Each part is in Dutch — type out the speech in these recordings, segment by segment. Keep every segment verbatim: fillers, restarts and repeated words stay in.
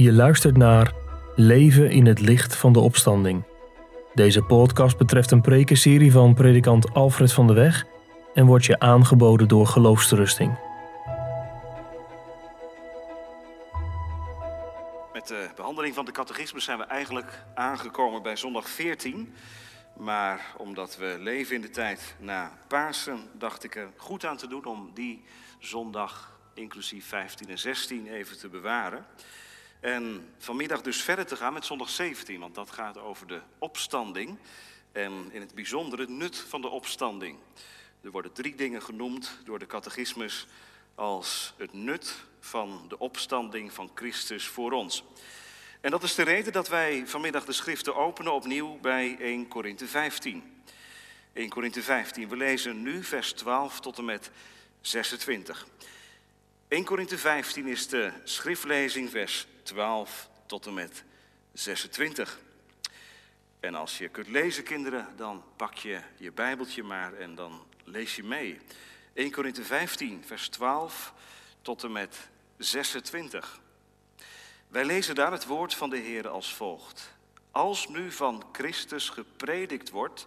Je luistert naar Leven in het licht van de opstanding. Deze podcast betreft een prekenserie van predikant Alfred van de Weg en wordt je aangeboden door Geloofstrusting. Met de behandeling van de catechismus zijn we eigenlijk aangekomen bij zondag veertien. Maar omdat we leven in de tijd na Pasen, dacht ik er goed aan te doen om die zondag, inclusief vijftien en zestien, even te bewaren. En vanmiddag dus verder te gaan met zondag zeventien, want dat gaat over de opstanding. En in het bijzonder het nut van de opstanding. Er worden drie dingen genoemd door de catechismus als het nut van de opstanding van Christus voor ons. En dat is de reden dat wij vanmiddag de schriften openen opnieuw bij Eerste Korinthe vijftien. Eerste Korinthe vijftien, we lezen nu vers twaalf tot en met zesentwintig. Eerste Korinthe vijftien is de schriftlezing vers twaalf tot en met zesentwintig. En als je kunt lezen, kinderen, dan pak je je Bijbeltje maar en dan lees je mee. Eerste Korinthe vijftien, vers twaalf tot en met zesentwintig. Wij lezen daar het woord van de Heer als volgt. Als nu van Christus gepredikt wordt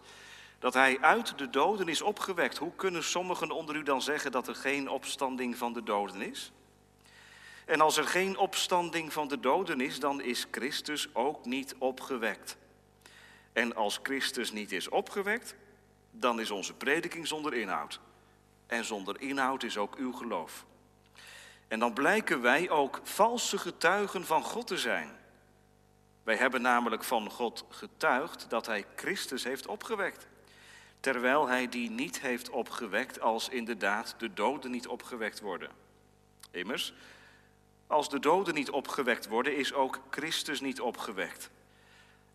dat hij uit de doden is opgewekt, hoe kunnen sommigen onder u dan zeggen dat er geen opstanding van de doden is? En als er geen opstanding van de doden is, dan is Christus ook niet opgewekt. En als Christus niet is opgewekt, dan is onze prediking zonder inhoud. En zonder inhoud is ook uw geloof. En dan blijken wij ook valse getuigen van God te zijn. Wij hebben namelijk van God getuigd dat hij Christus heeft opgewekt. Terwijl hij die niet heeft opgewekt, als inderdaad de doden niet opgewekt worden. Immers, als de doden niet opgewekt worden, is ook Christus niet opgewekt.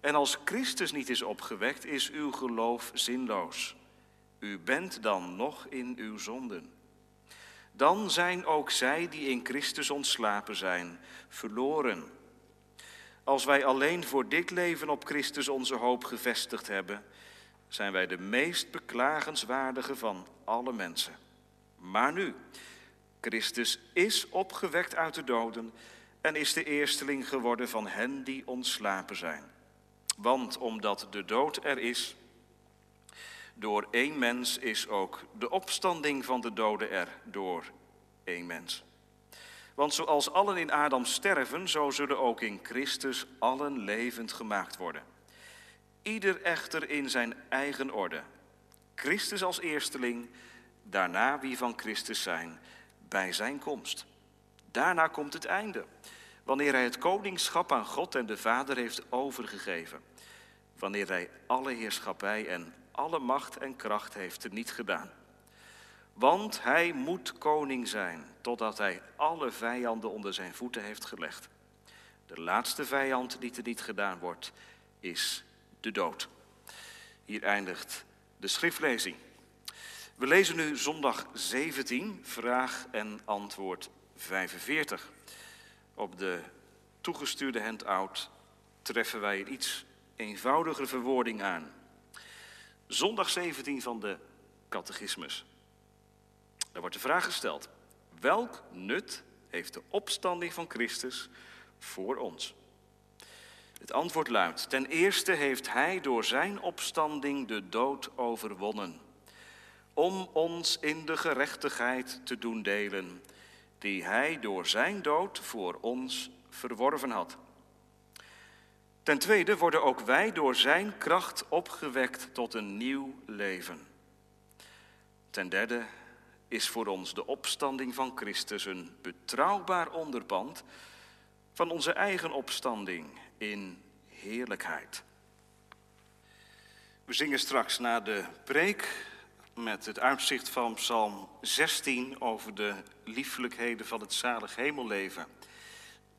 En als Christus niet is opgewekt, is uw geloof zinloos. U bent dan nog in uw zonden. Dan zijn ook zij die in Christus ontslapen zijn, verloren. Als wij alleen voor dit leven op Christus onze hoop gevestigd hebben, zijn wij de meest beklagenswaardige van alle mensen. Maar nu, Christus is opgewekt uit de doden en is de eersteling geworden van hen die ontslapen zijn. Want omdat de dood er is, door één mens is ook de opstanding van de doden er door één mens. Want zoals allen in Adam sterven, zo zullen ook in Christus allen levend gemaakt worden. Ieder echter in zijn eigen orde. Christus als eersteling, daarna wie van Christus zijn, bij zijn komst. Daarna komt het einde, wanneer hij het koningschap aan God en de Vader heeft overgegeven. Wanneer hij alle heerschappij en alle macht en kracht heeft teniet gedaan. Want hij moet koning zijn, totdat hij alle vijanden onder zijn voeten heeft gelegd. De laatste vijand die teniet gedaan wordt, is de dood. Hier eindigt de schriftlezing. We lezen nu zondag zeventien, vraag en antwoord vijfenveertig. Op de toegestuurde handout treffen wij een iets eenvoudigere verwoording aan. Zondag zeventien van de catechismus. Daar wordt de vraag gesteld: welk nut heeft de opstanding van Christus voor ons? Het antwoord luidt: ten eerste heeft hij door zijn opstanding de dood overwonnen, om ons in de gerechtigheid te doen delen, die hij door zijn dood voor ons verworven had. Ten tweede worden ook wij door zijn kracht opgewekt tot een nieuw leven. Ten derde is voor ons de opstanding van Christus een betrouwbaar onderpand van onze eigen opstanding in heerlijkheid. We zingen straks na de preek met het uitzicht van Psalm zestien over de lieflijkheden van het zalig hemelleven,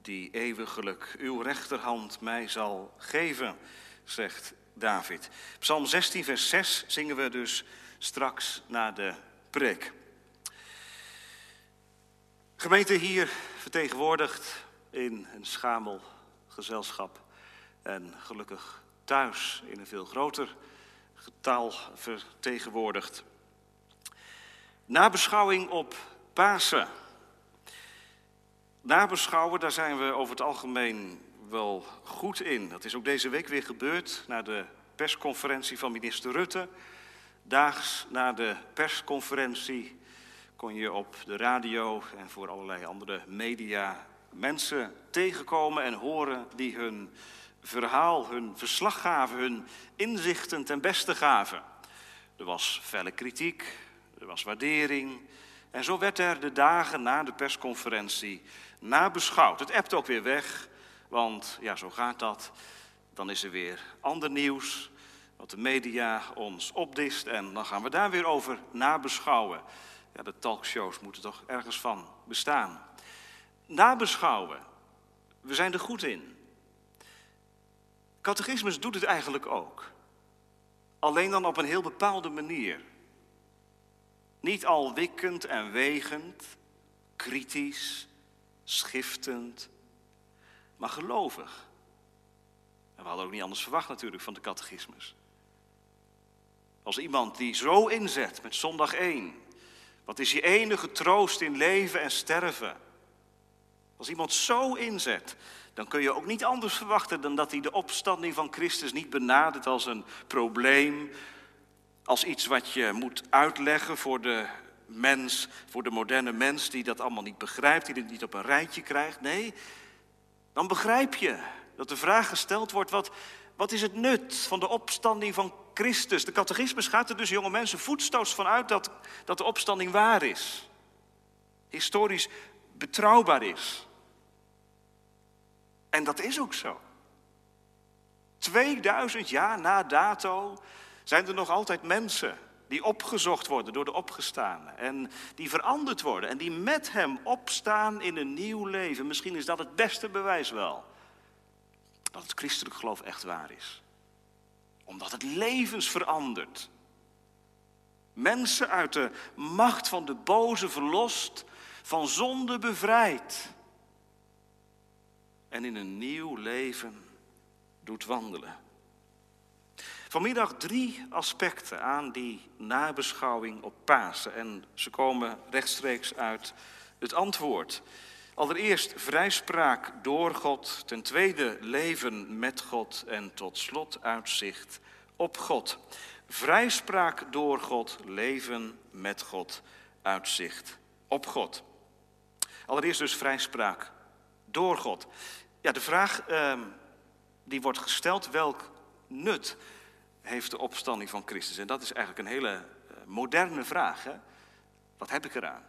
die eeuwiglijk uw rechterhand mij zal geven, zegt David. Psalm zestien, vers zes zingen we dus straks na de preek. Gemeente hier vertegenwoordigd in een schamel gezelschap en gelukkig thuis in een veel groter getal vertegenwoordigd. Nabeschouwing op Pasen. Nabeschouwen, daar zijn we over het algemeen wel goed in. Dat is ook deze week weer gebeurd na de persconferentie van minister Rutte. Daags na de persconferentie kon je op de radio en voor allerlei andere media mensen tegenkomen en horen die hun verhaal, hun verslag gaven, hun inzichten ten beste gaven. Er was felle kritiek, er was waardering. En zo werd er de dagen na de persconferentie nabeschouwd. Het ebt ook weer weg, want ja, zo gaat dat. Dan is er weer ander nieuws wat de media ons opdist en dan gaan we daar weer over nabeschouwen. Ja, de talkshows moeten toch ergens van bestaan. Nabeschouwen, we zijn er goed in. Catechismus doet het eigenlijk ook. Alleen dan op een heel bepaalde manier. Niet al wikkend en wegend, kritisch, schiftend, maar gelovig. En we hadden ook niet anders verwacht natuurlijk van de catechismus. Als iemand die zo inzet met zondag één, wat is je enige troost in leven en sterven? Als iemand zo inzet, dan kun je ook niet anders verwachten dan dat hij de opstanding van Christus niet benadert als een probleem, als iets wat je moet uitleggen voor de mens, voor de moderne mens die dat allemaal niet begrijpt, die dit niet op een rijtje krijgt. Nee, dan begrijp je dat de vraag gesteld wordt, wat, wat is het nut van de opstanding van Christus? De catechismus gaat er dus jonge mensen voetstoots van uit dat, dat de opstanding waar is. Historisch betrouwbaar is. En dat is ook zo. tweeduizend jaar na dato zijn er nog altijd mensen die opgezocht worden door de opgestaande en die veranderd worden en die met hem opstaan in een nieuw leven. Misschien is dat het beste bewijs wel dat het christelijk geloof echt waar is. Omdat het levens verandert. Mensen uit de macht van de boze verlost, van zonde bevrijd en in een nieuw leven doet wandelen. Vanmiddag drie aspecten aan die nabeschouwing op Pasen. En ze komen rechtstreeks uit het antwoord. Allereerst vrijspraak door God. Ten tweede leven met God. En tot slot uitzicht op God. Vrijspraak door God, leven met God, uitzicht op God. Allereerst dus vrijspraak door God. Ja, de vraag eh, die wordt gesteld, welk nut heeft de opstanding van Christus? En dat is eigenlijk een hele moderne vraag. Hè? Wat heb ik eraan?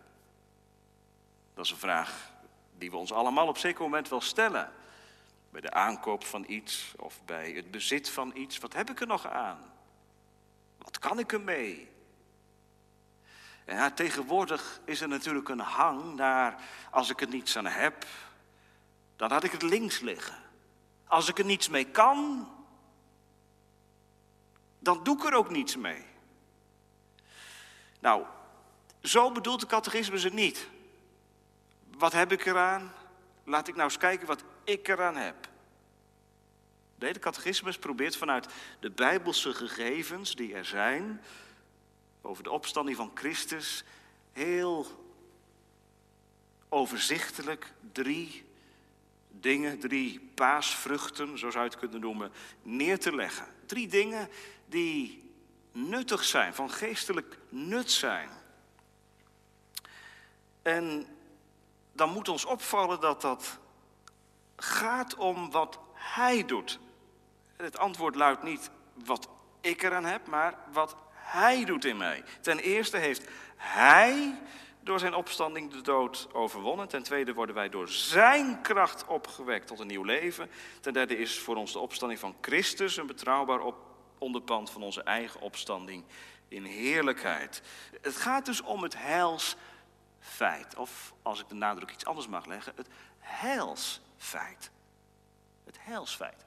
Dat is een vraag die we ons allemaal op zeker moment wel stellen. Bij de aankoop van iets of bij het bezit van iets. Wat heb ik er nog aan? Wat kan ik ermee? En ja, tegenwoordig is er natuurlijk een hang naar, als ik er niets aan heb, dan had ik het links liggen. Als ik er niets mee kan, dan doe ik er ook niets mee. Nou, zo bedoelt de catechismus het niet. Wat heb ik eraan? Laat ik nou eens kijken wat ik eraan heb. Nee, de catechismus probeert vanuit de bijbelse gegevens die er zijn over de opstanding van Christus heel overzichtelijk drie dingen, drie paasvruchten, zo zou je het kunnen noemen, neer te leggen. Drie dingen die nuttig zijn, van geestelijk nut zijn. En dan moet ons opvallen dat dat gaat om wat hij doet. Het antwoord luidt niet wat ik eraan heb, maar wat hij doet in mij. Ten eerste heeft hij door zijn opstanding de dood overwonnen. Ten tweede worden wij door zijn kracht opgewekt tot een nieuw leven. Ten derde is voor ons de opstanding van Christus een betrouwbaar op, onderpand van onze eigen opstanding in heerlijkheid. Het gaat dus om het heilsfeit. Of als ik de nadruk iets anders mag leggen, het heilsfeit. Het heilsfeit.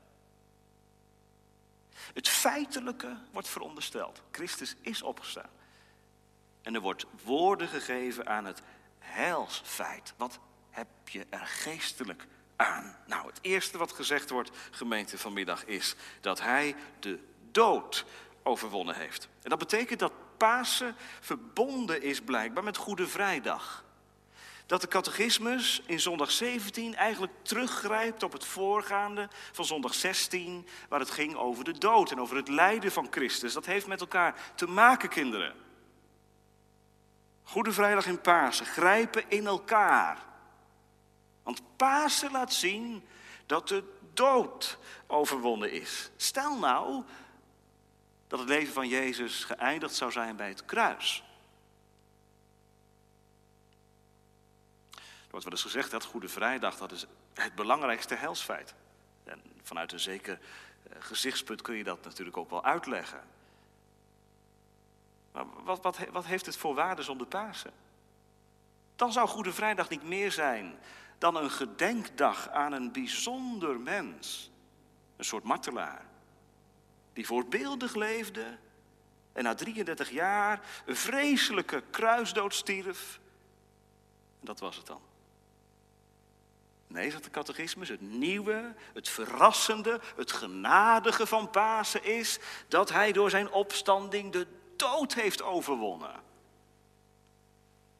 Het feitelijke wordt verondersteld. Christus is opgestaan. En er wordt woorden gegeven aan het heilsfeit. Wat heb je er geestelijk aan? Nou, het eerste wat gezegd wordt, gemeente, vanmiddag is dat hij de dood overwonnen heeft. En dat betekent dat Pasen verbonden is blijkbaar met Goede Vrijdag. dat de catechismus in zondag zeventien eigenlijk teruggrijpt op het voorgaande van zondag zestien, waar het ging over de dood en over het lijden van Christus. Dat heeft met elkaar te maken, kinderen. Goede Vrijdag en Pasen grijpen in elkaar. Want Pasen laat zien dat de dood overwonnen is. Stel nou dat het leven van Jezus geëindigd zou zijn bij het kruis. Er wordt wel eens gezegd dat Goede Vrijdag, dat is het belangrijkste heilsfeit. En vanuit een zeker gezichtspunt kun je dat natuurlijk ook wel uitleggen. Maar wat, wat, wat heeft het voor waarde zonder Pasen? Dan zou Goede Vrijdag niet meer zijn dan een gedenkdag aan een bijzonder mens. Een soort martelaar. Die voorbeeldig leefde en na drieëndertig jaar een vreselijke kruisdood stierf. En dat was het dan. Nee, zegt de catechismus, het nieuwe, het verrassende, het genadige van Pasen is dat hij door zijn opstanding de dood heeft overwonnen.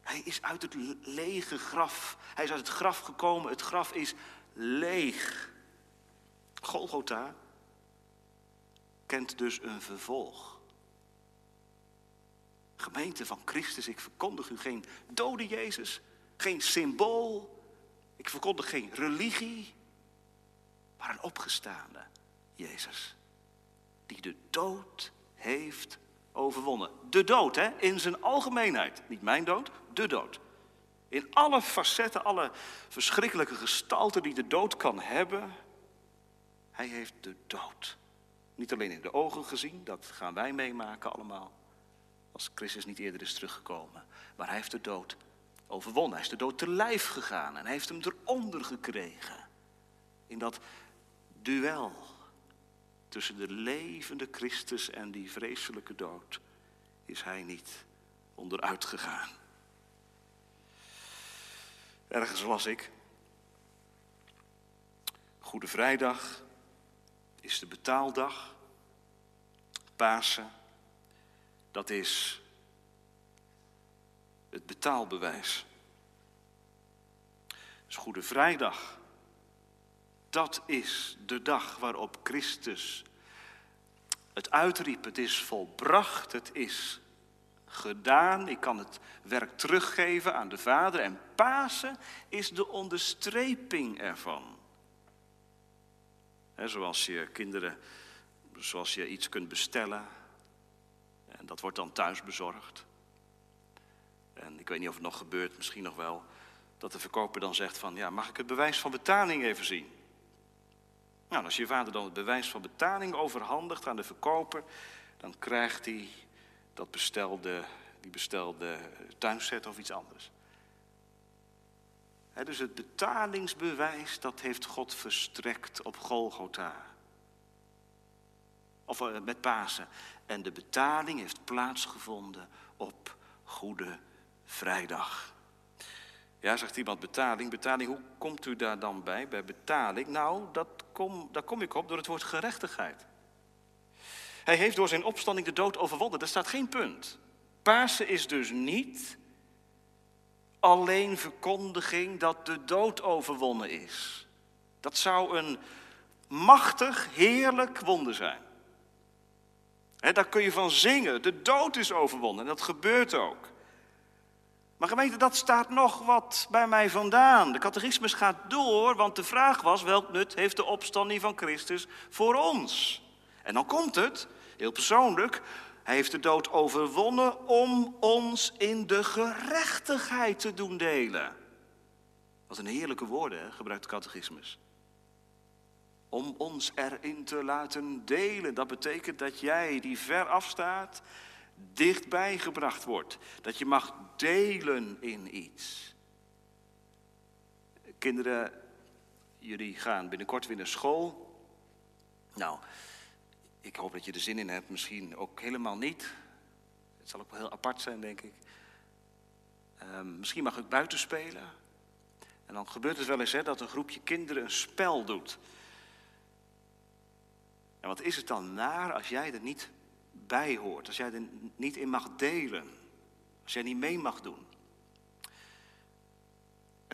Hij is uit het lege graf. Hij is uit het graf gekomen. Het graf is leeg. Golgotha kent dus een vervolg. Gemeente van Christus, ik verkondig u geen dode Jezus, geen symbool. Ik verkondig geen religie, maar een opgestaande Jezus. Die de dood heeft overwonnen. De dood, hè? In zijn algemeenheid. Niet mijn dood, de dood. In alle facetten, alle verschrikkelijke gestalten die de dood kan hebben. Hij heeft de dood. Niet alleen in de ogen gezien, dat gaan wij meemaken allemaal. Als Christus niet eerder is teruggekomen. Maar hij heeft de dood overwonnen. Hij is de dood te lijf gegaan en hij heeft hem eronder gekregen. In dat duel tussen de levende Christus en die vreselijke dood is hij niet onderuit gegaan. Ergens las ik: Goede Vrijdag is de betaaldag. Pasen, dat is het betaalbewijs. Dus Goede Vrijdag, dat is de dag waarop Christus het uitriep. Het is volbracht, het is gedaan. Ik kan het werk teruggeven aan de Vader. En Pasen is de onderstreping ervan. He, zoals je kinderen, zoals je iets kunt bestellen. En dat wordt dan thuis bezorgd. En ik weet niet of het nog gebeurt, misschien nog wel. Dat de verkoper dan zegt van, ja, mag ik het bewijs van betaling even zien? Nou, als je vader dan het bewijs van betaling overhandigt aan de verkoper, dan krijgt hij dat bestelde, die bestelde tuinset of iets anders. He, dus het betalingsbewijs, dat heeft God verstrekt op Golgotha. Of met Pasen. En de betaling heeft plaatsgevonden op Goede Vrijdag. Ja, zegt iemand, betaling, betaling, hoe komt u daar dan bij, bij betaling? Nou, dat kom, daar kom ik op door het woord gerechtigheid. Hij heeft door zijn opstanding de dood overwonnen, daar staat geen punt. Pasen is dus niet alleen verkondiging dat de dood overwonnen is. Dat zou een machtig, heerlijk wonder zijn. He, daar kun je van zingen, de dood is overwonnen en dat gebeurt ook. Maar gemeente, dat staat nog wat bij mij vandaan. De catechismus gaat door, want de vraag was: welk nut heeft de opstanding van Christus voor ons? En dan komt het, heel persoonlijk: hij heeft de dood overwonnen om ons in de gerechtigheid te doen delen. Wat een heerlijke woorden, hè, gebruikt de catechismus. Om ons erin te laten delen. Dat betekent dat jij, die ver afstaat, dichtbij gebracht wordt. Dat je mag delen in iets. Kinderen, jullie gaan binnenkort weer naar school. Nou, ik hoop dat je er zin in hebt. Misschien ook helemaal niet. Het zal ook wel heel apart zijn, denk ik. Uh, misschien mag ik buiten spelen. En dan gebeurt het wel eens, hè, dat een groepje kinderen een spel doet. En wat is het dan naar als jij er niet bij hoort, als jij er niet in mag delen, als jij niet mee mag doen.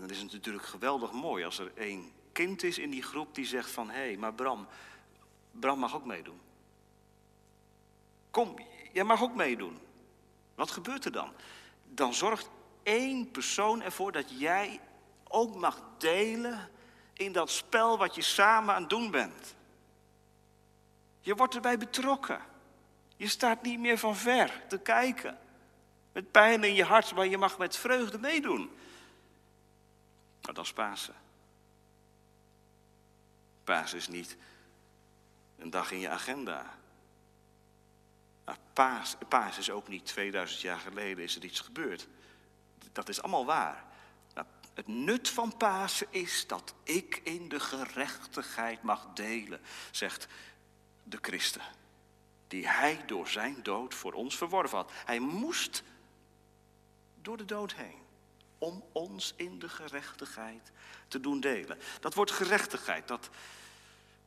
En dan is het natuurlijk geweldig mooi als er één kind is in die groep die zegt van... hé, hey, maar Bram, Bram mag ook meedoen. Kom, jij mag ook meedoen. Wat gebeurt er dan? Dan zorgt één persoon ervoor dat jij ook mag delen in dat spel wat je samen aan het doen bent. Je wordt erbij betrokken. Je staat niet meer van ver te kijken. Met pijn in je hart, maar je mag met vreugde meedoen. Maar dat is Pasen. Pasen is niet een dag in je agenda. Maar Paas, Paas is ook niet tweeduizend jaar geleden is er iets gebeurd. Dat is allemaal waar. Maar het nut van Pasen is dat ik in de gerechtigheid mag delen, zegt de Christen. Die hij door zijn dood voor ons verworven had. Hij moest door de dood heen. Om ons in de gerechtigheid te doen delen. Dat woord gerechtigheid, dat,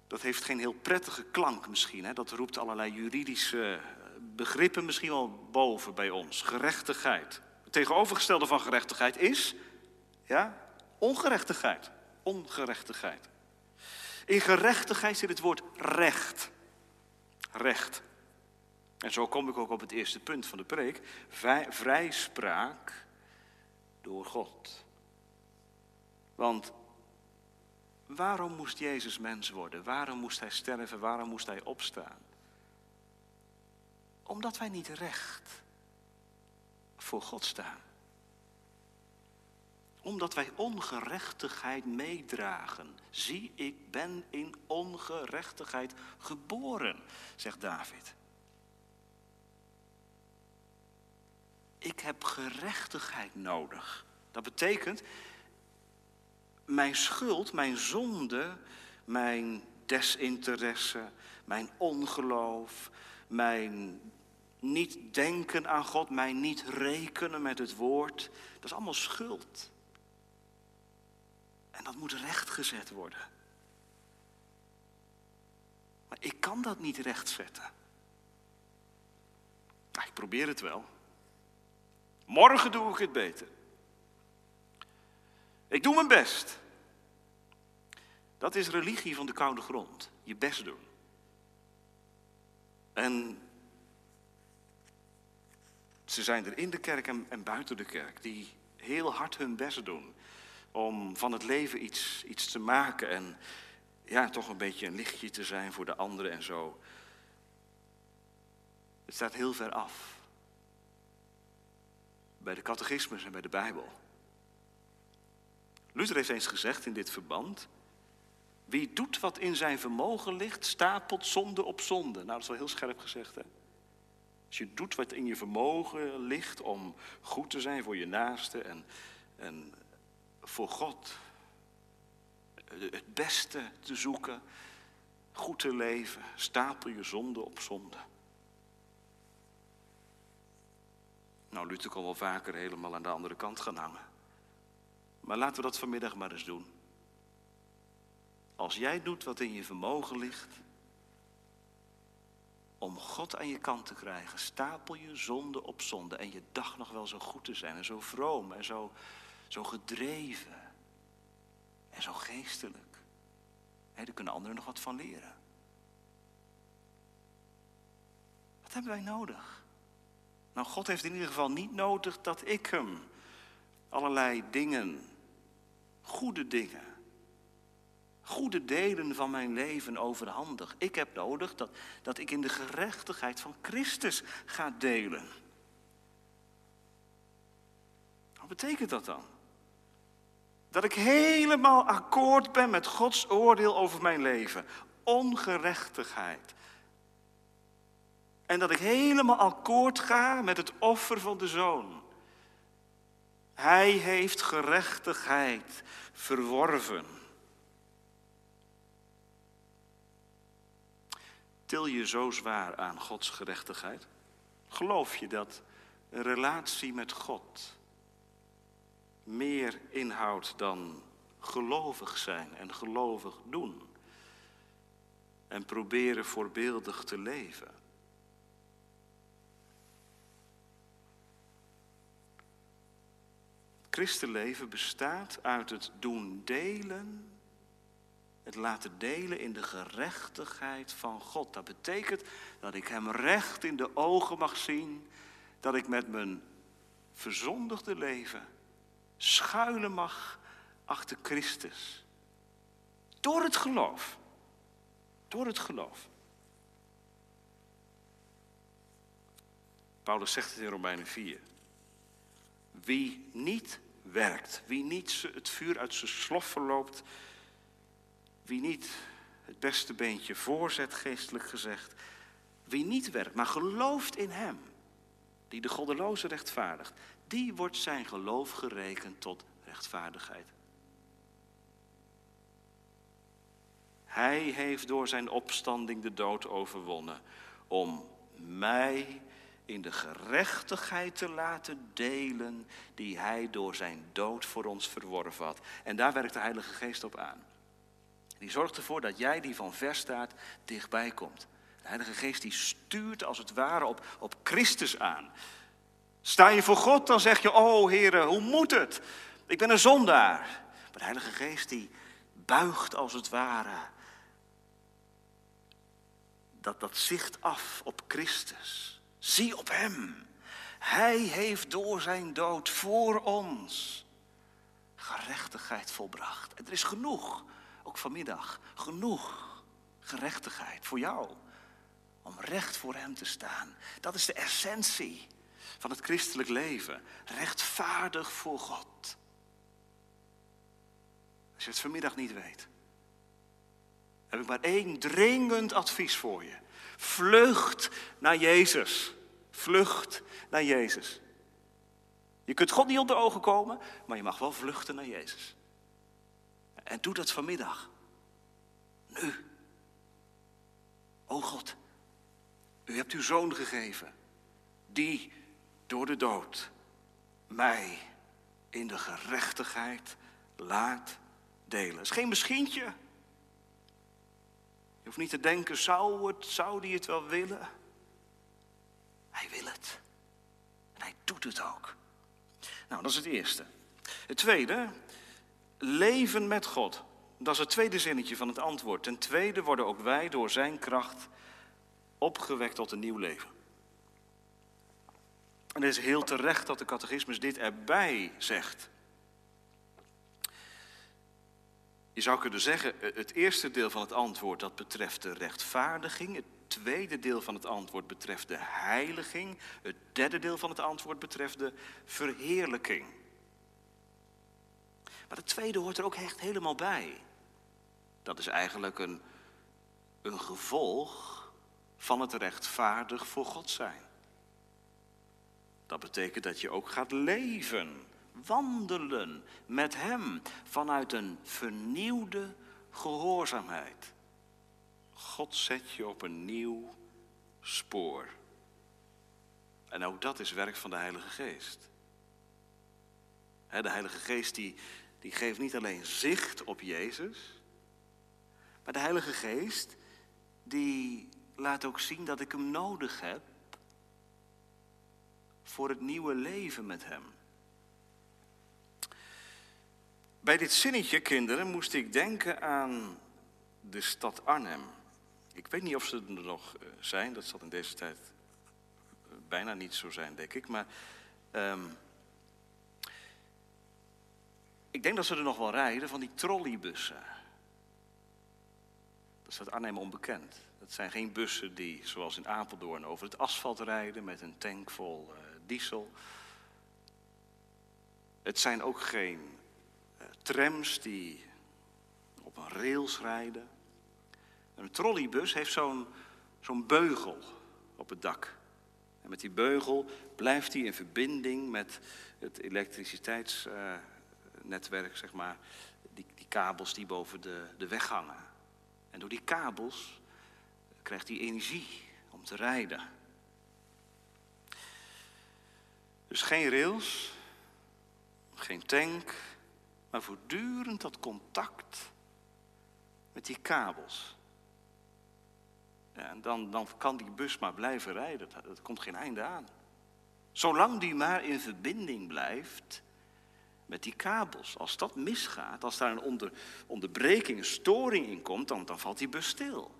dat heeft geen heel prettige klank misschien. Hè? Dat roept allerlei juridische begrippen misschien wel boven bij ons. Gerechtigheid. Het tegenovergestelde van gerechtigheid is, ja, ongerechtigheid. Ongerechtigheid. In gerechtigheid zit het woord recht. Recht. En zo kom ik ook op het eerste punt van de preek. Vrij, vrijspraak door God. Want waarom moest Jezus mens worden? Waarom moest hij sterven? Waarom moest hij opstaan? Omdat wij niet recht voor God staan. Omdat wij ongerechtigheid meedragen. Zie, ik ben in ongerechtigheid geboren, zegt David. Ik heb gerechtigheid nodig. Dat betekent, mijn schuld, mijn zonde, mijn desinteresse, mijn ongeloof, mijn niet denken aan God, mijn niet rekenen met het woord, dat is allemaal schuld. En dat moet rechtgezet worden. Maar ik kan dat niet rechtzetten. Nou, ik probeer het wel. Morgen doe ik het beter. Ik doe mijn best. Dat is religie van de koude grond. Je best doen. En ze zijn er in de kerk en, en buiten de kerk die heel hard hun best doen om van het leven iets, iets te maken en ja, toch een beetje een lichtje te zijn voor de anderen en zo. Het staat heel ver af. Bij de catechismus en bij de Bijbel. Luther heeft eens gezegd in dit verband: wie doet wat in zijn vermogen ligt, stapelt zonde op zonde. Nou, dat is wel heel scherp gezegd, hè? Als je doet wat in je vermogen ligt om goed te zijn voor je naaste en, en voor God het beste te zoeken, goed te leven, stapel je zonde op zonde. Nou, Luther kon wel vaker helemaal aan de andere kant gaan hangen. Maar laten we dat vanmiddag maar eens doen. Als jij doet wat in je vermogen ligt, om God aan je kant te krijgen, stapel je zonde op zonde en je dacht nog wel zo goed te zijn en zo vroom en zo... Zo gedreven en zo geestelijk. He, daar kunnen anderen nog wat van leren. Wat hebben wij nodig? Nou, God heeft in ieder geval niet nodig dat ik hem allerlei dingen, goede dingen, goede delen van mijn leven overhandig. Ik heb nodig dat, dat ik in de gerechtigheid van Christus ga delen. Wat betekent dat dan? Dat ik helemaal akkoord ben met Gods oordeel over mijn leven. Ongerechtigheid. En dat ik helemaal akkoord ga met het offer van de Zoon. Hij heeft gerechtigheid verworven. Til je zo zwaar aan Gods gerechtigheid? Geloof je dat een relatie met God meer inhoud dan gelovig zijn en gelovig doen en proberen voorbeeldig te leven? christenleven bestaat uit het doen delen, het laten delen in de gerechtigheid van God. Dat betekent dat ik hem recht in de ogen mag zien, dat ik met mijn verzondigde leven schuilen mag achter Christus. Door het geloof. Door het geloof. Paulus zegt het in Romeinen vier. Wie niet werkt, wie niet het vuur uit zijn sloffen loopt, wie niet het beste beentje voorzet, geestelijk gezegd, wie niet werkt, maar gelooft in hem, die de goddeloze rechtvaardigt, die wordt zijn geloof gerekend tot rechtvaardigheid. Hij heeft door zijn opstanding de dood overwonnen om mij in de gerechtigheid te laten delen die hij door zijn dood voor ons verworven had. En daar werkt de Heilige Geest op aan. Die zorgt ervoor dat jij die van ver staat dichtbij komt. De Heilige Geest die stuurt als het ware op, op Christus aan. Sta je voor God, dan zeg je, oh Heere, hoe moet het? Ik ben een zondaar. Maar de Heilige Geest die buigt als het ware dat, dat zicht af op Christus. Zie op hem. Hij heeft door zijn dood voor ons gerechtigheid volbracht. En er is genoeg, ook vanmiddag, genoeg gerechtigheid voor jou. Om recht voor hem te staan. Dat is de essentie van het christelijk leven. Rechtvaardig voor God. Als je het vanmiddag niet weet, heb ik maar één dringend advies voor je. Vlucht naar Jezus. Vlucht naar Jezus. Je kunt God niet onder ogen komen, maar je mag wel vluchten naar Jezus. En doe dat vanmiddag. Nu. O God, u hebt uw zoon gegeven, die door de dood mij in de gerechtigheid laat delen. Het is geen misschientje. Je hoeft niet te denken, zou, het, zou die het wel willen? Hij wil het. En hij doet het ook. Nou, dat is het eerste. Het tweede, leven met God. Dat is het tweede zinnetje van het antwoord. Ten tweede worden ook wij door zijn kracht opgewekt tot een nieuw leven. En het is heel terecht dat de catechismus dit erbij zegt. Je zou kunnen zeggen, het eerste deel van het antwoord dat betreft de rechtvaardiging. Het tweede deel van het antwoord betreft de heiliging. Het derde deel van het antwoord betreft de verheerlijking. Maar het tweede hoort er ook echt helemaal bij. Dat is eigenlijk een, een gevolg van het rechtvaardig voor God zijn. Dat betekent dat je ook gaat leven, wandelen met hem vanuit een vernieuwde gehoorzaamheid. God zet je op een nieuw spoor. En ook dat is werk van de Heilige Geest. De Heilige Geest die, die geeft niet alleen zicht op Jezus, maar de Heilige Geest die laat ook zien dat ik hem nodig heb voor het nieuwe leven met hem. Bij dit zinnetje, kinderen, moest ik denken aan de stad Arnhem. Ik weet niet of ze er nog zijn. Dat zal in deze tijd bijna niet zo zijn, denk ik. Maar um, ik denk dat ze er nog wel rijden van die trolleybussen. Dat staat Arnhem onbekend. Dat zijn geen bussen die, zoals in Apeldoorn, over het asfalt rijden met een tank vol uh, diesel. Het zijn ook geen uh, trams die op een rails rijden. Een trolleybus heeft zo'n, zo'n beugel op het dak. En met die beugel blijft hij in verbinding met het elektriciteitsnetwerk, uh, zeg maar. Die, die kabels die boven de, de weg hangen. En door die kabels krijgt hij energie om te rijden. Dus geen rails, geen tank, maar voortdurend dat contact met die kabels. Ja, en dan, dan kan die bus maar blijven rijden, dat, dat komt geen einde aan. Zolang die maar in verbinding blijft met die kabels. Als dat misgaat, als daar een onder, onderbreking, een storing in komt, dan, dan valt die bus stil.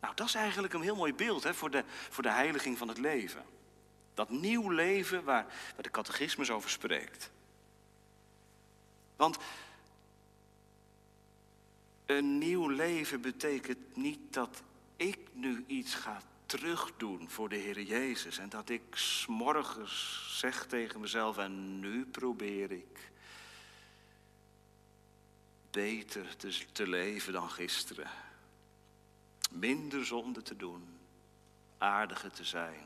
Nou, dat is eigenlijk een heel mooi beeld hè, voor, de, voor de heiliging van het leven. Dat nieuw leven waar, waar de catechismus over spreekt. Want een nieuw leven betekent niet dat ik nu iets ga terugdoen voor de Heer Jezus. En dat ik 's morgens zeg tegen mezelf, en nu probeer ik beter te, te leven dan gisteren. Minder zonde te doen, aardiger te zijn,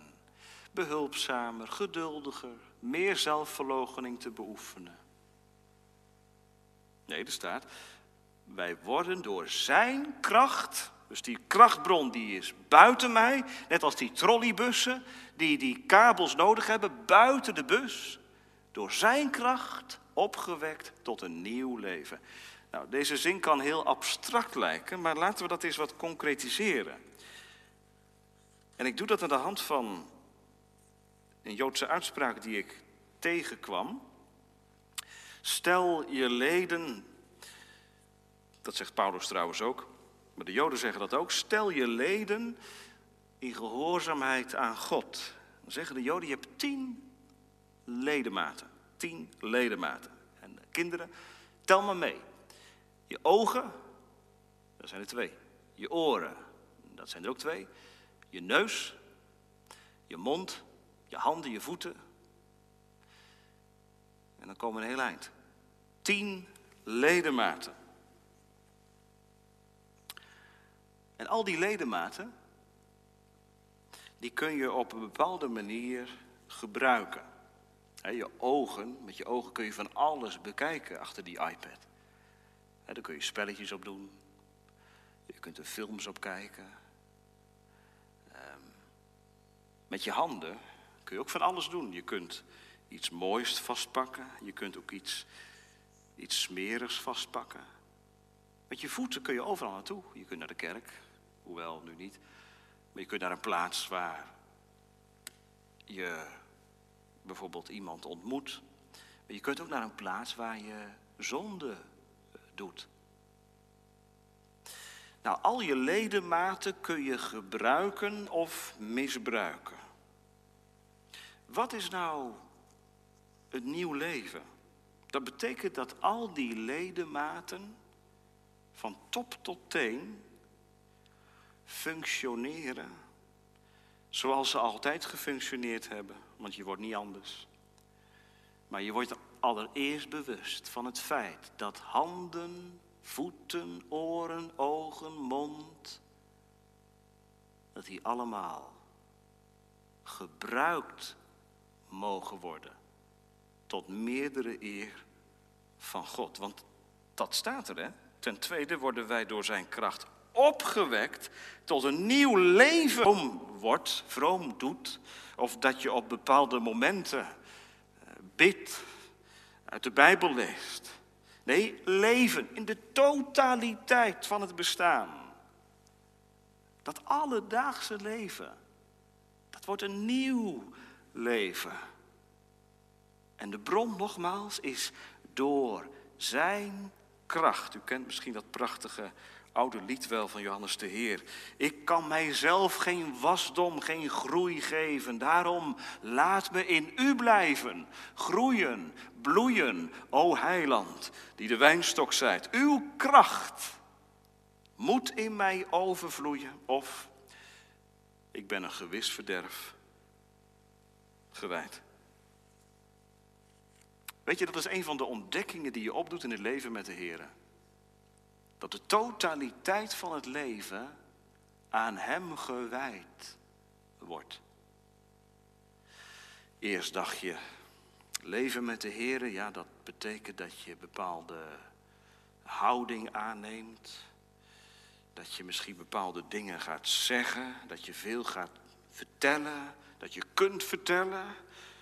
behulpzamer, geduldiger, meer zelfverloochening te beoefenen. Nee, er staat, wij worden door zijn kracht, dus die krachtbron die is buiten mij, net als die trolleybussen die die kabels nodig hebben, buiten de bus, door zijn kracht opgewekt tot een nieuw leven. Nou, deze zin kan heel abstract lijken, maar laten we dat eens wat concretiseren. En ik doe dat aan de hand van een Joodse uitspraak die ik tegenkwam. Stel je leden, dat zegt Paulus trouwens ook, maar de Joden zeggen dat ook. Stel je leden in gehoorzaamheid aan God. Dan zeggen de Joden, je hebt tien ledematen. Tien ledematen. En kinderen, tel maar mee. Je ogen, dat zijn er twee. Je oren, dat zijn er ook twee. Je neus, je mond, je handen, je voeten. En dan komen we een heel eind. Tien ledematen. En al die ledematen, die kun je op een bepaalde manier gebruiken. Je ogen, met je ogen kun je van alles bekijken achter die iPad. Daar kun je spelletjes op doen. Je kunt er films op kijken. Met je handen kun je ook van alles doen. Je kunt iets moois vastpakken. Je kunt ook iets, iets smerigs vastpakken. Met je voeten kun je overal naartoe. Je kunt naar de kerk, hoewel nu niet. Maar je kunt naar een plaats waar je bijvoorbeeld iemand ontmoet. Maar je kunt ook naar een plaats waar je zonde doet. Nou, al je ledematen kun je gebruiken of misbruiken. Wat is nou het nieuw leven? Dat betekent dat al die ledematen van top tot teen functioneren zoals ze altijd gefunctioneerd hebben. Want je wordt niet anders. Maar je wordt allereerst bewust van het feit dat handen, voeten, oren, ogen, mond, dat die allemaal gebruikt mogen worden tot meerdere eer van God. Want dat staat er, hè? Ten tweede worden wij door zijn kracht opgewekt tot een nieuw leven. Vroom wordt, vroom doet, of dat je op bepaalde momenten bidt, uit de Bijbel leest. Nee, leven in de totaliteit van het bestaan. Dat alledaagse leven, dat wordt een nieuw leven. En de bron, nogmaals, is door zijn kracht. U kent misschien dat prachtige oude lied wel van Johannes de Heer. Ik kan mijzelf geen wasdom, geen groei geven. Daarom laat me in u blijven. Groeien, bloeien, o heiland, die de wijnstok zijt. Uw kracht moet in mij overvloeien. Of ik ben een gewis verderf gewijd. Weet je, dat is een van de ontdekkingen die je opdoet in het leven met de Heer. Dat de totaliteit van het leven aan hem gewijd wordt. Eerst dacht je, leven met de Heer, ja, dat betekent dat je bepaalde houding aanneemt. Dat je misschien bepaalde dingen gaat zeggen, dat je veel gaat vertellen, dat je kunt vertellen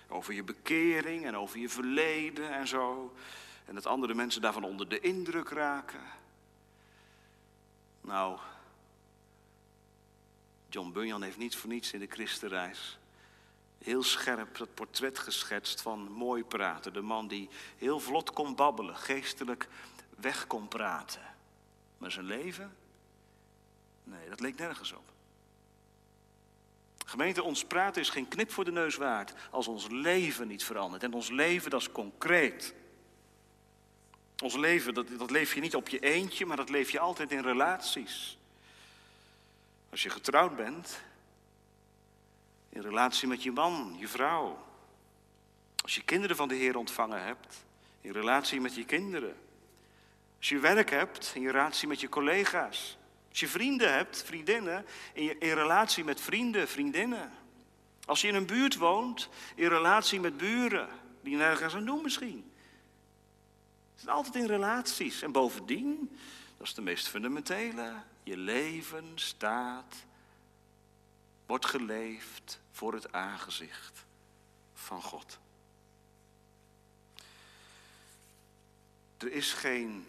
over je bekering en over je verleden en zo. En dat andere mensen daarvan onder de indruk raken. Nou, John Bunyan heeft niet voor niets in de Christenreis heel scherp dat portret geschetst van mooi praten. De man die heel vlot kon babbelen, geestelijk weg kon praten. Maar zijn leven? Nee, dat leek nergens op. Gemeente, ons praten is geen knip voor de neus waard als ons leven niet verandert. En ons leven, dat is concreet. Ons leven, dat, dat leef je niet op je eentje, maar dat leef je altijd in relaties. Als je getrouwd bent, in relatie met je man, je vrouw. Als je kinderen van de Heer ontvangen hebt, in relatie met je kinderen. Als je werk hebt, in relatie met je collega's. Als je vrienden hebt, vriendinnen, in, je, in relatie met vrienden, vriendinnen. Als je in een buurt woont, in relatie met buren, die nergens aan doen misschien. Het is altijd in relaties. En bovendien, dat is de meest fundamentele, je leven staat, wordt geleefd voor het aangezicht van God. Er is geen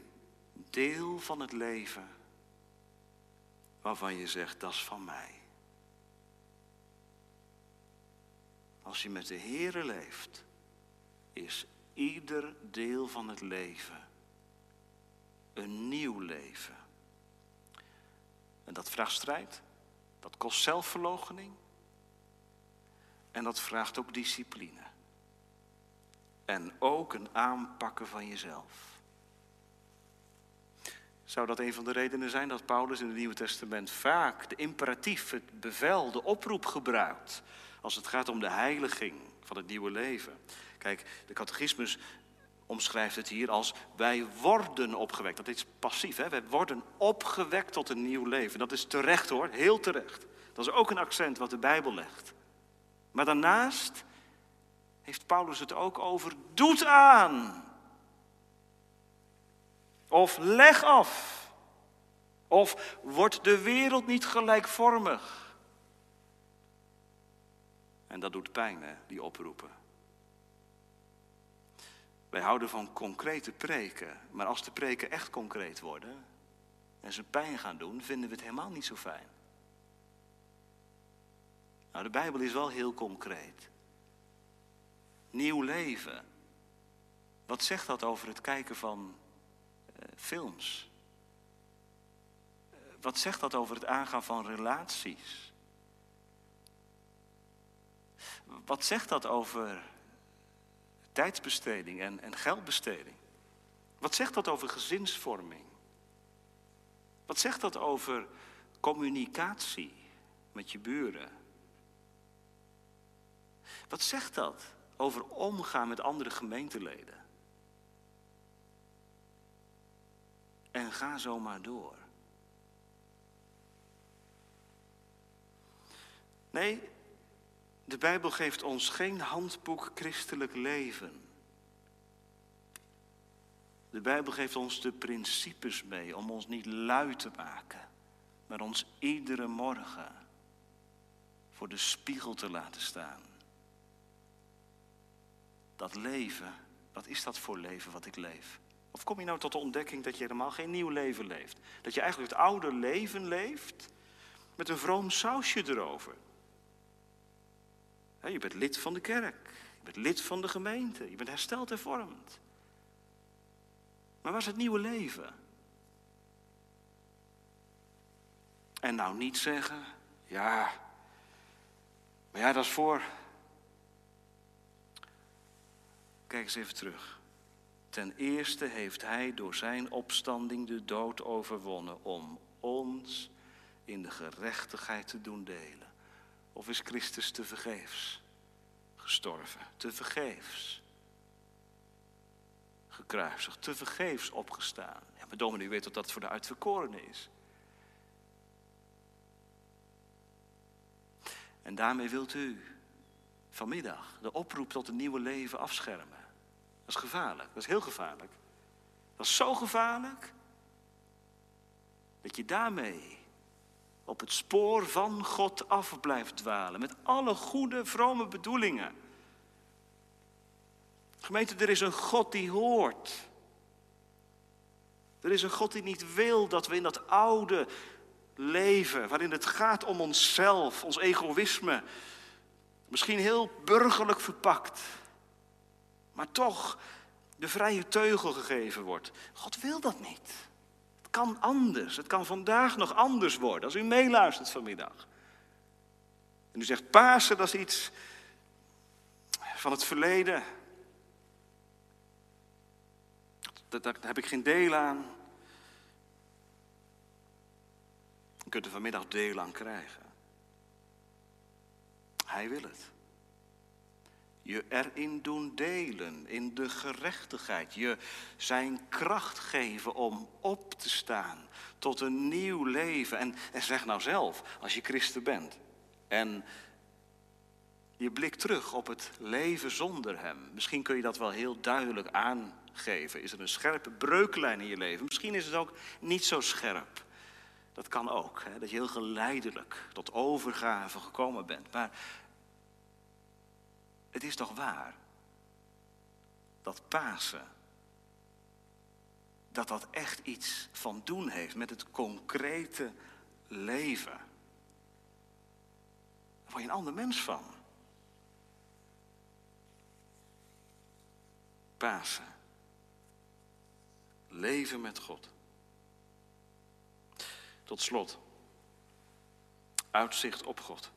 deel van het leven waarvan je zegt, dat is van mij. Als je met de Heere leeft, is ieder deel van het leven een nieuw leven. En dat vraagt strijd, dat kost zelfverloochening en dat vraagt ook discipline. En ook een aanpakken van jezelf. Zou dat een van de redenen zijn dat Paulus in het Nieuwe Testament vaak de imperatief, het bevel, de oproep gebruikt als het gaat om de heiliging van het nieuwe leven? Kijk, de catechismus omschrijft het hier als wij worden opgewekt. Dat is passief, hè? Wij worden opgewekt tot een nieuw leven. Dat is terecht hoor, heel terecht. Dat is ook een accent wat de Bijbel legt. Maar daarnaast heeft Paulus het ook over doet aan. Of leg af. Of wordt de wereld niet gelijkvormig. En dat doet pijn, hè, die oproepen. Wij houden van concrete preken. Maar als de preken echt concreet worden en ze pijn gaan doen, vinden we het helemaal niet zo fijn. Nou, de Bijbel is wel heel concreet. Nieuw leven. Wat zegt dat over het kijken van films? Wat zegt dat over het aangaan van relaties? Wat zegt dat over tijdsbesteding en, en geldbesteding? Wat zegt dat over gezinsvorming? Wat zegt dat over communicatie met je buren? Wat zegt dat over omgaan met andere gemeenteleden? En ga zo maar door. Nee, de Bijbel geeft ons geen handboek christelijk leven. De Bijbel geeft ons de principes mee om ons niet lui te maken, maar ons iedere morgen voor de spiegel te laten staan. Dat leven, wat is dat voor leven wat ik leef? Of kom je nou tot de ontdekking dat je helemaal geen nieuw leven leeft? Dat je eigenlijk het oude leven leeft met een vroom sausje erover. Je bent lid van de kerk. Je bent lid van de gemeente. Je bent hersteld en vormd. Maar waar is het nieuwe leven? En nou niet zeggen, ja, maar ja, dat is voor. Kijk eens even terug. Ten eerste heeft hij door zijn opstanding de dood overwonnen om ons in de gerechtigheid te doen delen. Of is Christus tevergeefs gestorven, tevergeefs gekruisigd, tevergeefs opgestaan? Ja, maar dominee, u weet dat dat voor de uitverkorenen is. En daarmee wilt u vanmiddag de oproep tot een nieuwe leven afschermen. Dat is gevaarlijk, dat is heel gevaarlijk. Dat is zo gevaarlijk dat je daarmee op het spoor van God af blijft dwalen. Met alle goede, vrome bedoelingen. Gemeente, er is een God die hoort. Er is een God die niet wil dat we in dat oude leven, waarin het gaat om onszelf, ons egoïsme, Misschien heel burgerlijk verpakt. Maar toch de vrije teugel gegeven wordt. God wil dat niet. Het kan anders. Het kan vandaag nog anders worden. Als u meeluistert vanmiddag. En u zegt, Pasen, dat is iets van het verleden. Daar, daar heb ik geen deel aan. Je kunt er vanmiddag deel aan krijgen. Hij wil het. Je erin doen delen, in de gerechtigheid. Je zijn kracht geven om op te staan tot een nieuw leven. En, en zeg nou zelf, als je christen bent. En je blikt terug op het leven zonder hem. Misschien kun je dat wel heel duidelijk aangeven. Is er een scherpe breuklijn in je leven? Misschien is het ook niet zo scherp. Dat kan ook, hè? Dat je heel geleidelijk tot overgave gekomen bent. Maar het is toch waar dat Pasen, dat dat echt iets van doen heeft met het concrete leven. Daar word je een ander mens van. Pasen. Leven met God. Tot slot, uitzicht op God.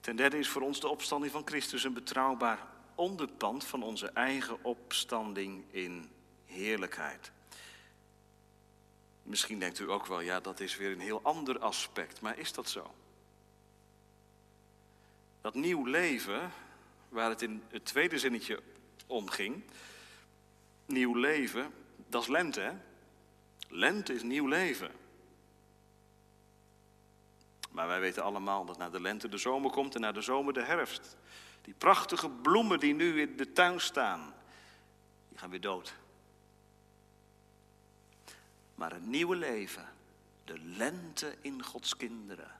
Ten derde is voor ons de opstanding van Christus een betrouwbaar onderpand van onze eigen opstanding in heerlijkheid. Misschien denkt u ook wel, ja, dat is weer een heel ander aspect, maar is dat zo? Dat nieuw leven, waar het in het tweede zinnetje om ging, nieuw leven, dat is lente, hè? Lente is nieuw leven. Maar wij weten allemaal dat na de lente de zomer komt en na de zomer de herfst. Die prachtige bloemen die nu in de tuin staan, die gaan weer dood. Maar het nieuwe leven, de lente in Gods kinderen,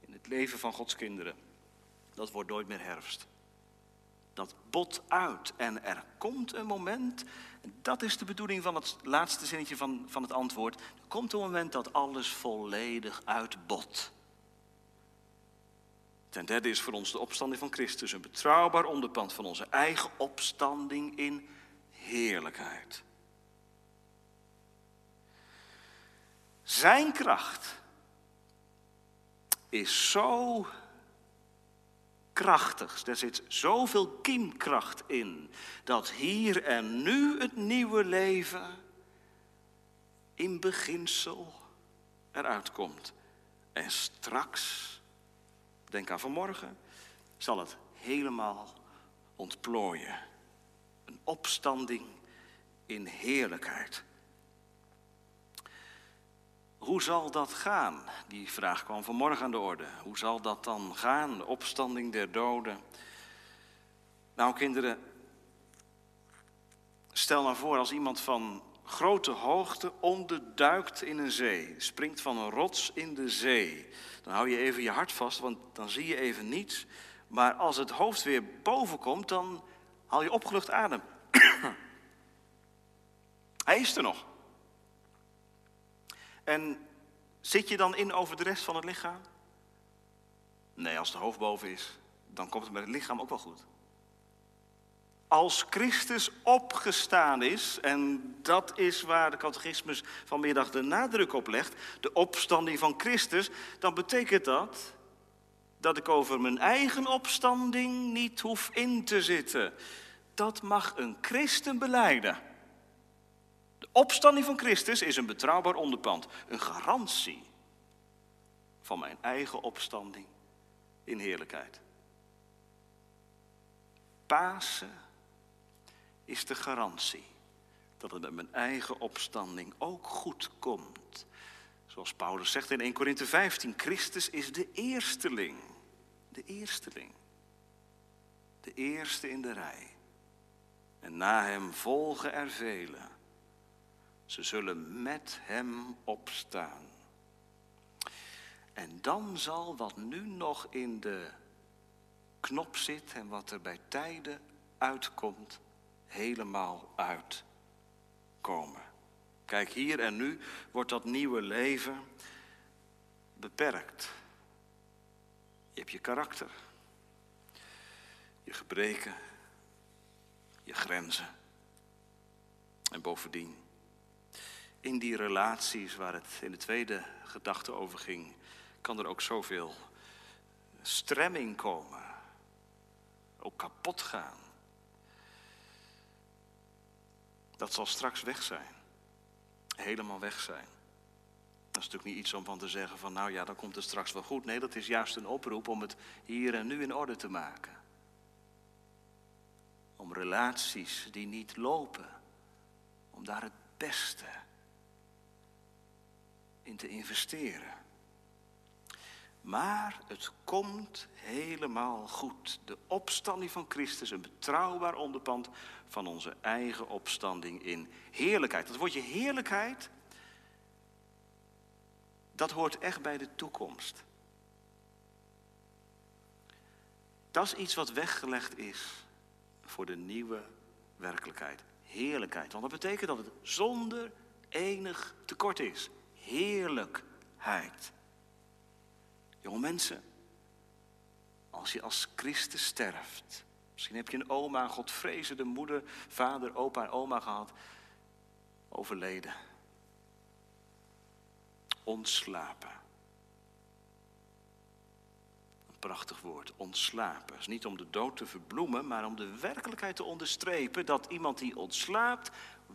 in het leven van Gods kinderen, dat wordt nooit meer herfst. Dat bot uit en er komt een moment, en dat is de bedoeling van het laatste zinnetje van, van het antwoord. Er komt een moment dat alles volledig uitbot. Ten derde is voor ons de opstanding van Christus een betrouwbaar onderpand van onze eigen opstanding in heerlijkheid. Zijn kracht is zo krachtig, daar zit zoveel kiemkracht in, dat hier en nu het nieuwe leven in beginsel eruit komt. En straks, denk aan vanmorgen, zal het helemaal ontplooien. Een opstanding in heerlijkheid. Hoe zal dat gaan? Die vraag kwam vanmorgen aan de orde. Hoe zal dat dan gaan? De opstanding der doden. Nou kinderen, stel nou voor als iemand van grote hoogte onderduikt in een zee, springt van een rots in de zee. Dan hou je even je hart vast, want dan zie je even niets. Maar als het hoofd weer boven komt, dan haal je opgelucht adem. Hij is er nog. En zit je dan in over de rest van het lichaam? Nee, als het hoofd boven is, dan komt het met het lichaam ook wel goed. Als Christus opgestaan is, en dat is waar de catechismus vanmiddag de nadruk op legt, de opstanding van Christus, dan betekent dat dat ik over mijn eigen opstanding niet hoef in te zitten. Dat mag een christen belijden. De opstanding van Christus is een betrouwbaar onderpand, een garantie van mijn eigen opstanding in heerlijkheid. Pasen is de garantie dat het met mijn eigen opstanding ook goed komt. Zoals Paulus zegt in Eerste Korinthe vijftien, Christus is de eersteling. De eersteling. De eerste in de rij. En na hem volgen er velen. Ze zullen met hem opstaan. En dan zal wat nu nog in de knop zit en wat er bij tijden uitkomt, helemaal uitkomen. Kijk, hier en nu wordt dat nieuwe leven beperkt. Je hebt je karakter. je gebreken, je grenzen. En bovendien, in die relaties waar het in de tweede gedachte over ging, kan er ook zoveel stremming komen, ook kapot gaan. Dat zal straks weg zijn. Helemaal weg zijn. Dat is natuurlijk niet iets om van te zeggen van nou ja, dan komt het straks wel goed. Nee, dat is juist een oproep om het hier en nu in orde te maken. Om relaties die niet lopen, om daar het beste in te investeren. Maar het komt helemaal goed. De opstanding van Christus, een betrouwbaar onderpand van onze eigen opstanding in heerlijkheid. Dat woordje heerlijkheid, dat hoort echt bij de toekomst. Dat is iets wat weggelegd is voor de nieuwe werkelijkheid. Heerlijkheid, want dat betekent dat het zonder enig tekort is. Heerlijkheid. Jonge mensen, als je als Christus sterft, misschien heb je een oma, Godvrezende moeder, vader, opa en oma gehad, overleden, ontslapen. Een prachtig woord, ontslapen. Het is niet om de dood te verbloemen, maar om de werkelijkheid te onderstrepen dat iemand die ontslaapt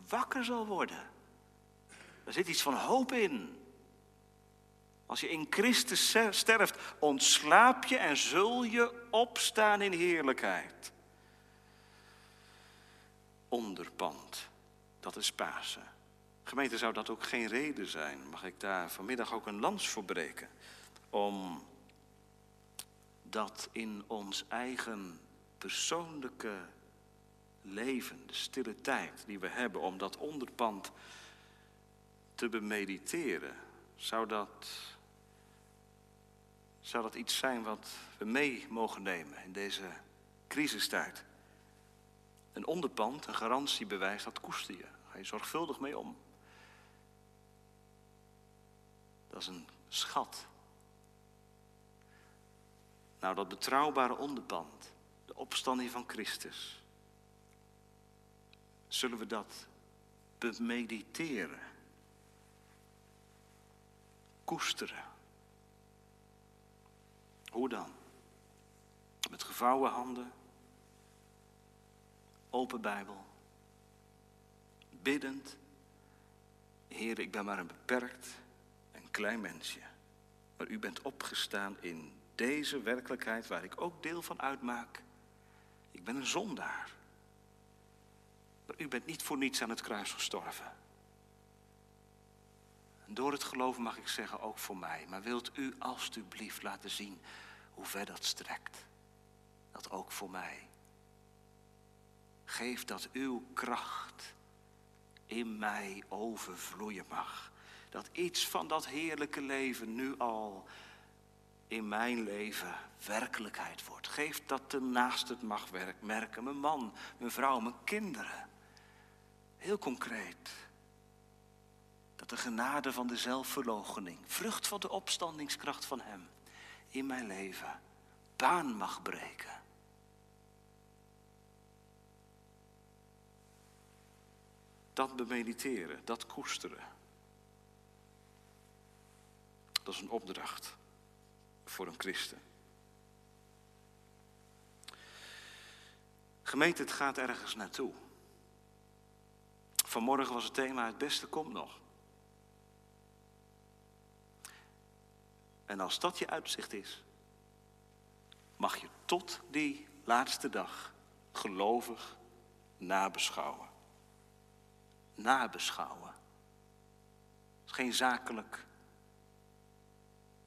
wakker zal worden. Er zit iets van hoop in. Als je in Christus sterft, ontslaap je en zul je opstaan in heerlijkheid. Onderpand, dat is Pasen. Gemeente, zou dat ook geen reden zijn? Mag ik daar vanmiddag ook een lans voor breken? Om dat in ons eigen persoonlijke leven, de stille tijd die we hebben, om dat onderpand te bemediteren. Zou dat, zou dat iets zijn wat we mee mogen nemen in deze crisistijd? Een onderpand, een garantiebewijs, dat koester je. Ga je zorgvuldig mee om. Dat is een schat. Nou, dat betrouwbare onderpand, de opstanding van Christus. Zullen we dat bemediteren? Koesteren. Hoe dan? Met gevouwen handen, open Bijbel, biddend. Heer, ik ben maar een beperkt en klein mensje. Maar u bent opgestaan in deze werkelijkheid waar ik ook deel van uitmaak. Ik ben een zondaar. Maar u bent niet voor niets aan het kruis gestorven. En door het geloof mag ik zeggen, ook voor mij. Maar wilt u alstublieft laten zien hoe ver dat strekt? Dat ook voor mij. Geef dat uw kracht in mij overvloeien mag. Dat iets van dat heerlijke leven nu al in mijn leven werkelijkheid wordt. Geef dat de naast het mag merken. Mijn man, mijn vrouw, mijn kinderen. Heel concreet. Dat de genade van de zelfverloochening, vrucht van de opstandingskracht van hem, in mijn leven baan mag breken. Dat bemediteren, dat koesteren. Dat is een opdracht voor een christen. Gemeente, het gaat ergens naartoe. Vanmorgen was het thema, het beste komt nog. En als dat je uitzicht is, mag je tot die laatste dag gelovig nabeschouwen. Nabeschouwen. Het is geen zakelijk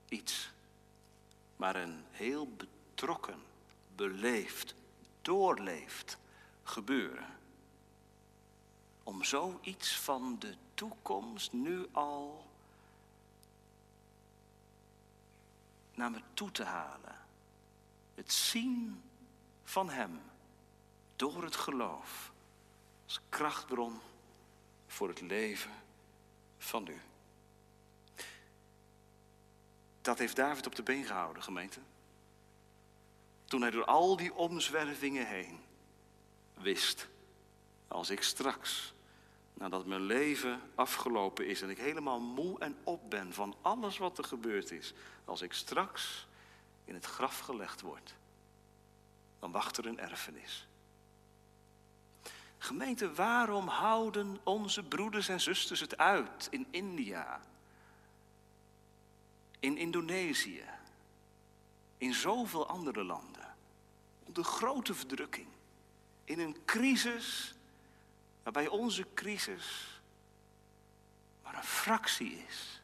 iets, maar een heel betrokken, beleefd, doorleefd gebeuren. Om zoiets van de toekomst nu al naar me toe te halen. Het zien van hem door het geloof als krachtbron voor het leven van nu. Dat heeft David op de been gehouden, gemeente. toen hij door al die omzwervingen heen wist, als ik straks, nadat mijn leven afgelopen is en ik helemaal moe en op ben van alles wat er gebeurd is, als ik straks in het graf gelegd word, dan wacht er een erfenis. Gemeente, waarom houden onze broeders en zusters het uit in India, in Indonesië, in zoveel andere landen, onder grote verdrukking, in een crisis waarbij onze crisis maar een fractie is?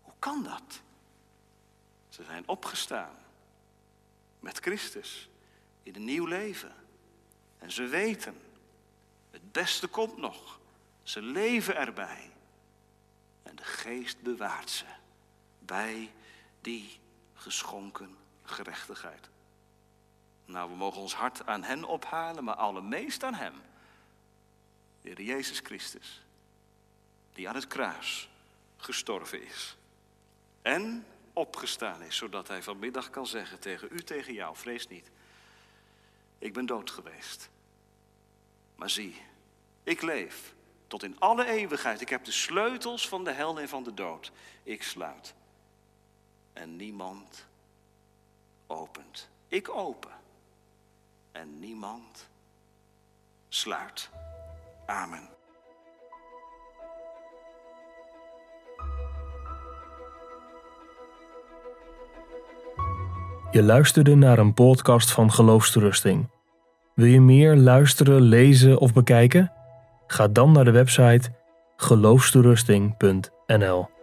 Hoe kan dat? Ze zijn opgestaan met Christus in een nieuw leven en ze weten, het beste komt nog. Ze leven erbij. En de geest bewaart ze bij die geschonken gerechtigheid. Nou, we mogen ons hart aan hen ophalen, maar allermeest aan hem. De Heer Jezus Christus, die aan het kruis gestorven is. En opgestaan is, zodat hij vanmiddag kan zeggen tegen u, tegen jou, vrees niet. Ik ben dood geweest. Maar zie, ik leef tot in alle eeuwigheid. Ik heb de sleutels van de hel en van de dood. Ik sluit. En niemand opent. Ik open. En niemand sluit. Amen. Je luisterde naar een podcast van Geloofstrusting. Wil je meer luisteren, lezen of bekijken? Ga dan naar de website geloofsterusting punt n l.